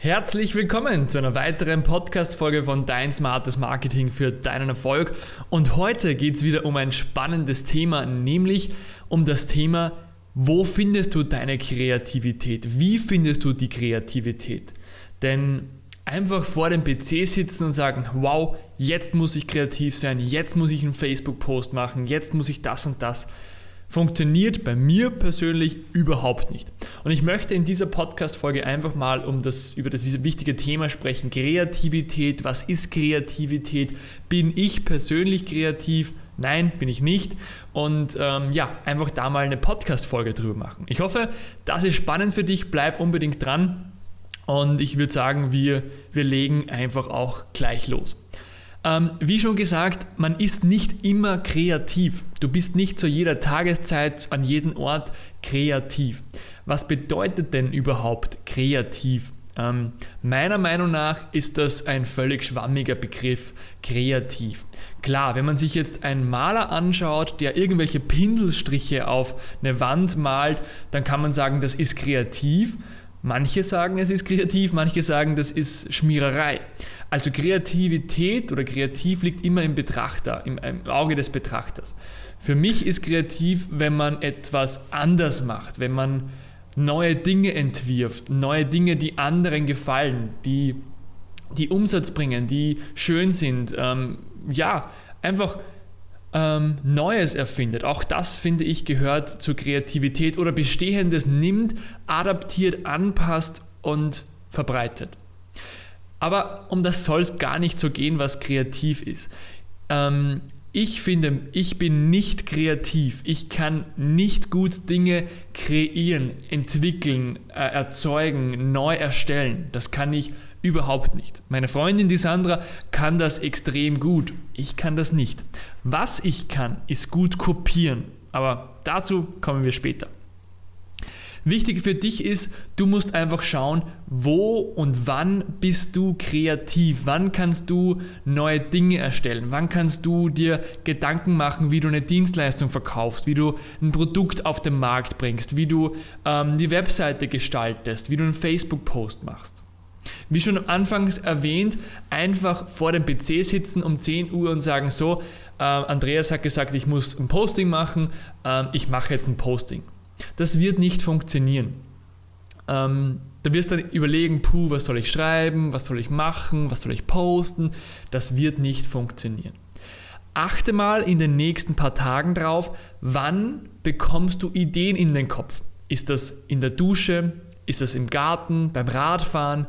Herzlich willkommen zu einer weiteren Podcast-Folge von Dein Smartes Marketing für deinen Erfolg. Und heute geht es wieder um ein spannendes Thema, nämlich um das Thema, wo findest du deine Kreativität? Wie findest du die Kreativität? Denn einfach vor dem PC sitzen und sagen, wow, jetzt muss ich kreativ sein, jetzt muss ich einen Facebook-Post machen, jetzt muss ich das und das. Funktioniert bei mir persönlich überhaupt nicht. Und ich möchte in dieser Podcast-Folge einfach mal über das wichtige Thema sprechen. Kreativität, was ist Kreativität? Bin ich persönlich kreativ? Nein, bin ich nicht. Und einfach da mal eine Podcast-Folge drüber machen. Ich hoffe, das ist spannend für dich. Bleib unbedingt dran. Und ich würde sagen, wir legen einfach auch gleich los. Wie schon gesagt, man ist nicht immer kreativ. Du bist nicht zu jeder Tageszeit, an jedem Ort kreativ. Was bedeutet denn überhaupt kreativ? Meiner Meinung nach ist das ein völlig schwammiger Begriff, kreativ. Klar, wenn man sich jetzt einen Maler anschaut, der irgendwelche Pinselstriche auf eine Wand malt, dann kann man sagen, das ist kreativ. Manche sagen, es ist kreativ, manche sagen, das ist Schmiererei. Also Kreativität oder kreativ liegt immer im Betrachter, im Auge des Betrachters. Für mich ist kreativ, wenn man etwas anders macht, wenn man neue Dinge entwirft, neue Dinge, die anderen gefallen, die Umsatz bringen, die schön sind, Neues erfindet. Auch das, finde ich, gehört zur Kreativität oder Bestehendes nimmt, adaptiert, anpasst und verbreitet. Aber um das soll es gar nicht so gehen, was kreativ ist. Ich finde, ich bin nicht kreativ. Ich kann nicht gut Dinge kreieren, entwickeln, erzeugen, neu erstellen. Das kann ich überhaupt nicht. Meine Freundin, die Sandra, kann das extrem gut. Ich kann das nicht. Was ich kann, ist gut kopieren. Aber dazu kommen wir später. Wichtig für dich ist, du musst einfach schauen, wo und wann bist du kreativ? Wann kannst du neue Dinge erstellen? Wann kannst du dir Gedanken machen, wie du eine Dienstleistung verkaufst, wie du ein Produkt auf den Markt bringst, wie du die Webseite gestaltest, wie du einen Facebook-Post machst? Wie schon anfangs erwähnt, einfach vor dem PC sitzen um 10 Uhr und sagen so, Andreas hat gesagt, ich muss ein Posting machen, ich mache jetzt ein Posting. Das wird nicht funktionieren. Da wirst du dann überlegen, was soll ich schreiben, was soll ich machen, was soll ich posten. Das wird nicht funktionieren. Achte mal in den nächsten paar Tagen drauf, wann bekommst du Ideen in den Kopf? Ist das in der Dusche? Ist das im Garten, beim Radfahren?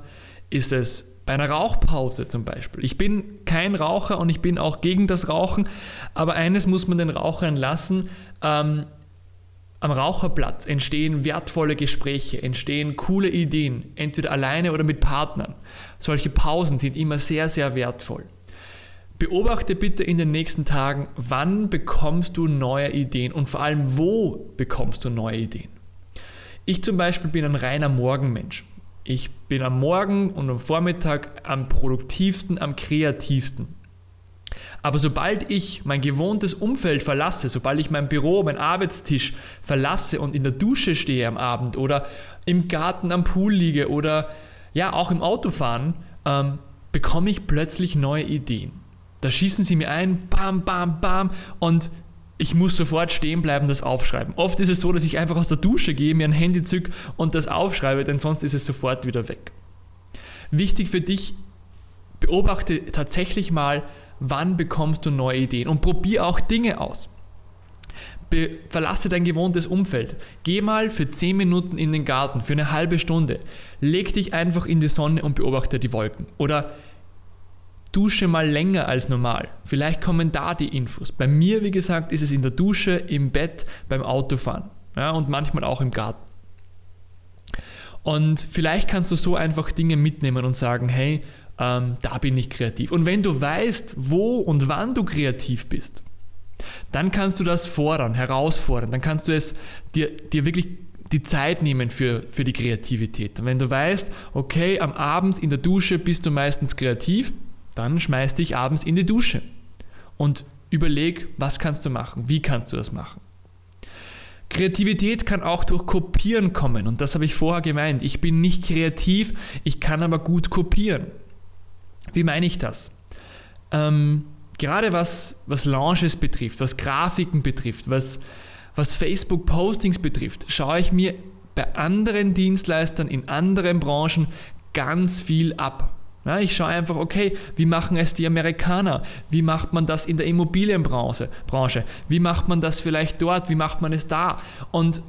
Ist es bei einer Rauchpause zum Beispiel? Ich bin kein Raucher und ich bin auch gegen das Rauchen, aber eines muss man den Rauchern lassen. Am Raucherplatz entstehen wertvolle Gespräche, entstehen coole Ideen, entweder alleine oder mit Partnern. Solche Pausen sind immer sehr, sehr wertvoll. Beobachte bitte in den nächsten Tagen, wann bekommst du neue Ideen und vor allem, wo bekommst du neue Ideen? Ich zum Beispiel bin ein reiner Morgenmensch. Ich bin am Morgen und am Vormittag am produktivsten, am kreativsten. Aber sobald ich mein gewohntes Umfeld verlasse, sobald ich mein Büro, meinen Arbeitstisch verlasse und in der Dusche stehe am Abend oder im Garten am Pool liege oder ja auch im Auto fahren, bekomme ich plötzlich neue Ideen. Da schießen sie mir ein, bam, bam, bam und ich muss sofort stehen bleiben, das aufschreiben. Oft ist es so, dass ich einfach aus der Dusche gehe, mir ein Handy zücke und das aufschreibe, denn sonst ist es sofort wieder weg. Wichtig für dich, beobachte tatsächlich mal, wann bekommst du neue Ideen und probier auch Dinge aus. Verlasse dein gewohntes Umfeld. Geh mal für 10 Minuten in den Garten, für eine halbe Stunde. Leg dich einfach in die Sonne und beobachte die Wolken. Oder dusche mal länger als normal. Vielleicht kommen da die Infos. Bei mir, wie gesagt, ist es in der Dusche, im Bett, beim Autofahren, ja, und manchmal auch im Garten. Und vielleicht kannst du so einfach Dinge mitnehmen und sagen, hey, da bin ich kreativ. Und wenn du weißt, wo und wann du kreativ bist, dann kannst du das fordern, herausfordern. Dann kannst du es dir wirklich die Zeit nehmen für die Kreativität. Und wenn du weißt, okay, am Abend in der Dusche bist du meistens kreativ, dann schmeiß dich abends in die Dusche und überleg, was kannst du machen, wie kannst du das machen. Kreativität kann auch durch Kopieren kommen und das habe ich vorher gemeint. Ich bin nicht kreativ, ich kann aber gut kopieren. Wie meine ich das? Gerade was Launches betrifft, was Grafiken betrifft, was Facebook-Postings betrifft, schaue ich mir bei anderen Dienstleistern in anderen Branchen ganz viel ab. Ja, ich schaue einfach, okay, wie machen es die Amerikaner? Wie macht man das in der Immobilienbranche? Wie macht man das vielleicht dort? Wie macht man es da? Und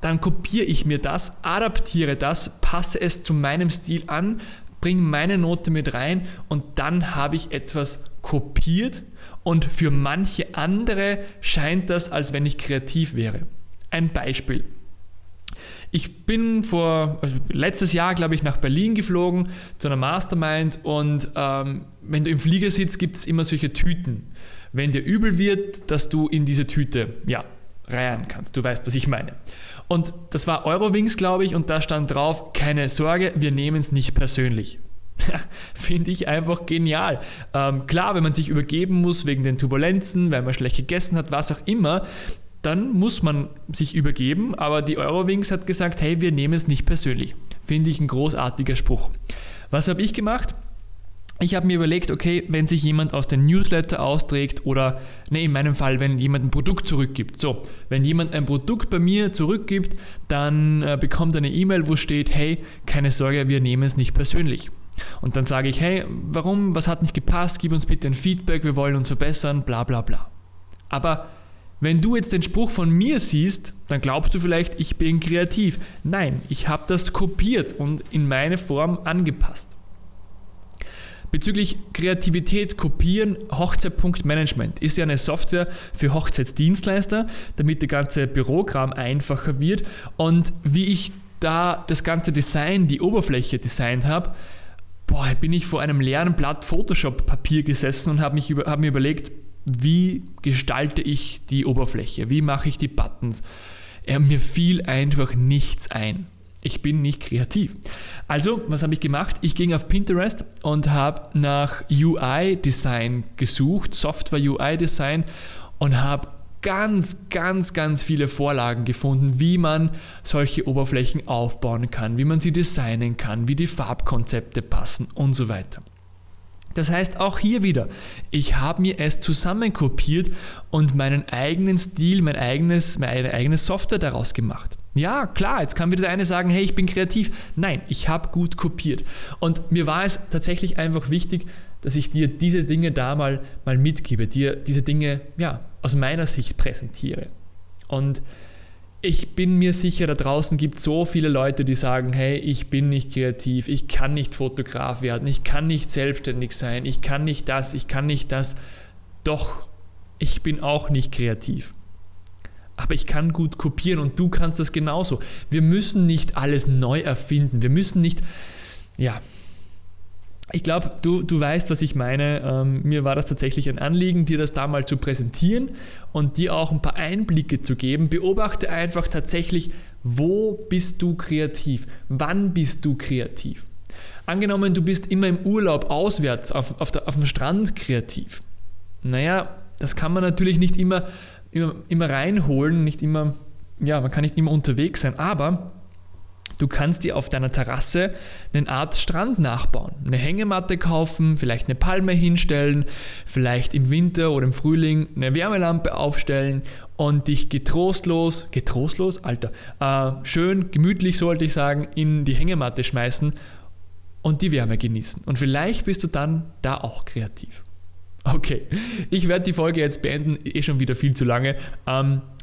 dann kopiere ich mir das, adaptiere das, passe es zu meinem Stil an, bringe meine Note mit rein und dann habe ich etwas kopiert und für manche andere scheint das, als wenn ich kreativ wäre. Ein Beispiel. Ich bin letztes Jahr, glaube ich, nach Berlin geflogen zu einer Mastermind und wenn du im Flieger sitzt, gibt es immer solche Tüten. Wenn dir übel wird, dass du in diese Tüte rein kannst. Du weißt, was ich meine. Und das war Eurowings, glaube ich, und da stand drauf, keine Sorge, wir nehmen es nicht persönlich. Finde ich einfach genial. Klar, wenn man sich übergeben muss wegen den Turbulenzen, weil man schlecht gegessen hat, was auch immer, dann muss man sich übergeben, aber die Eurowings hat gesagt, hey, wir nehmen es nicht persönlich. Finde ich ein großartiger Spruch. Was habe ich gemacht? Ich habe mir überlegt, okay, wenn sich jemand aus dem Newsletter austrägt oder, in meinem Fall, wenn jemand ein Produkt zurückgibt. So, wenn jemand ein Produkt bei mir zurückgibt, dann bekommt er eine E-Mail, wo steht, hey, keine Sorge, wir nehmen es nicht persönlich. Und dann sage ich, hey, warum, was hat nicht gepasst, gib uns bitte ein Feedback, wir wollen uns verbessern, bla bla bla. Aber wenn du jetzt den Spruch von mir siehst, dann glaubst du vielleicht, ich bin kreativ. Nein, ich habe das kopiert und in meine Form angepasst. Bezüglich Kreativität kopieren, Hochzeit.Management ist ja eine Software für Hochzeitsdienstleister, damit der ganze Bürokram einfacher wird. Und wie ich da das ganze Design, die Oberfläche designt habe, bin ich vor einem leeren Blatt Photoshop-Papier gesessen und habe mir überlegt, wie gestalte ich die Oberfläche? Wie mache ich die Buttons? Mir fiel einfach nichts ein. Ich bin nicht kreativ. Also, was habe ich gemacht? Ich ging auf Pinterest und habe nach UI-Design gesucht, Software-UI-Design und habe ganz, ganz, ganz viele Vorlagen gefunden, wie man solche Oberflächen aufbauen kann, wie man sie designen kann, wie die Farbkonzepte passen und so weiter. Das heißt, auch hier wieder, ich habe mir es zusammenkopiert und meinen eigenen Stil, meine eigene Software daraus gemacht. Ja, klar, jetzt kann wieder der eine sagen, hey, ich bin kreativ. Nein, ich habe gut kopiert. Und mir war es tatsächlich einfach wichtig, dass ich dir diese Dinge da mal mitgebe, dir diese Dinge aus meiner Sicht präsentiere. Und ich bin mir sicher, da draußen gibt es so viele Leute, die sagen, hey, ich bin nicht kreativ, ich kann nicht Fotograf werden, ich kann nicht selbstständig sein, ich kann nicht das. Doch, ich bin auch nicht kreativ. Aber ich kann gut kopieren und du kannst das genauso. Wir müssen nicht alles neu erfinden, wir müssen nicht, Ich glaube, du weißt, was ich meine. Mir war das tatsächlich ein Anliegen, dir das da mal zu präsentieren und dir auch ein paar Einblicke zu geben. Beobachte einfach tatsächlich, wo bist du kreativ? Wann bist du kreativ? Angenommen, du bist immer im Urlaub auswärts auf dem Strand kreativ. Das kann man natürlich nicht immer reinholen, man kann nicht immer unterwegs sein, aber du kannst dir auf deiner Terrasse eine Art Strand nachbauen, eine Hängematte kaufen, vielleicht eine Palme hinstellen, vielleicht im Winter oder im Frühling eine Wärmelampe aufstellen und dich schön, gemütlich sollte ich sagen, in die Hängematte schmeißen und die Wärme genießen. Und vielleicht bist du dann da auch kreativ. Okay, ich werde die Folge jetzt beenden, schon wieder viel zu lange.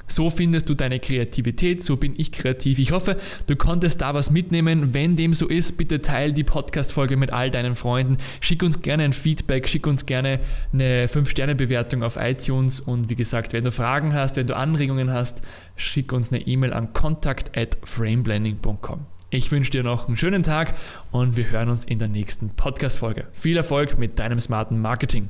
So findest du deine Kreativität, so bin ich kreativ. Ich hoffe, du konntest da was mitnehmen. Wenn dem so ist, bitte teile die Podcast-Folge mit all deinen Freunden. Schick uns gerne ein Feedback, schick uns gerne eine 5-Sterne-Bewertung auf iTunes. Und wie gesagt, wenn du Fragen hast, wenn du Anregungen hast, schick uns eine E-Mail an contact@frameblending.com. Ich wünsche dir noch einen schönen Tag und wir hören uns in der nächsten Podcast-Folge. Viel Erfolg mit deinem smarten Marketing.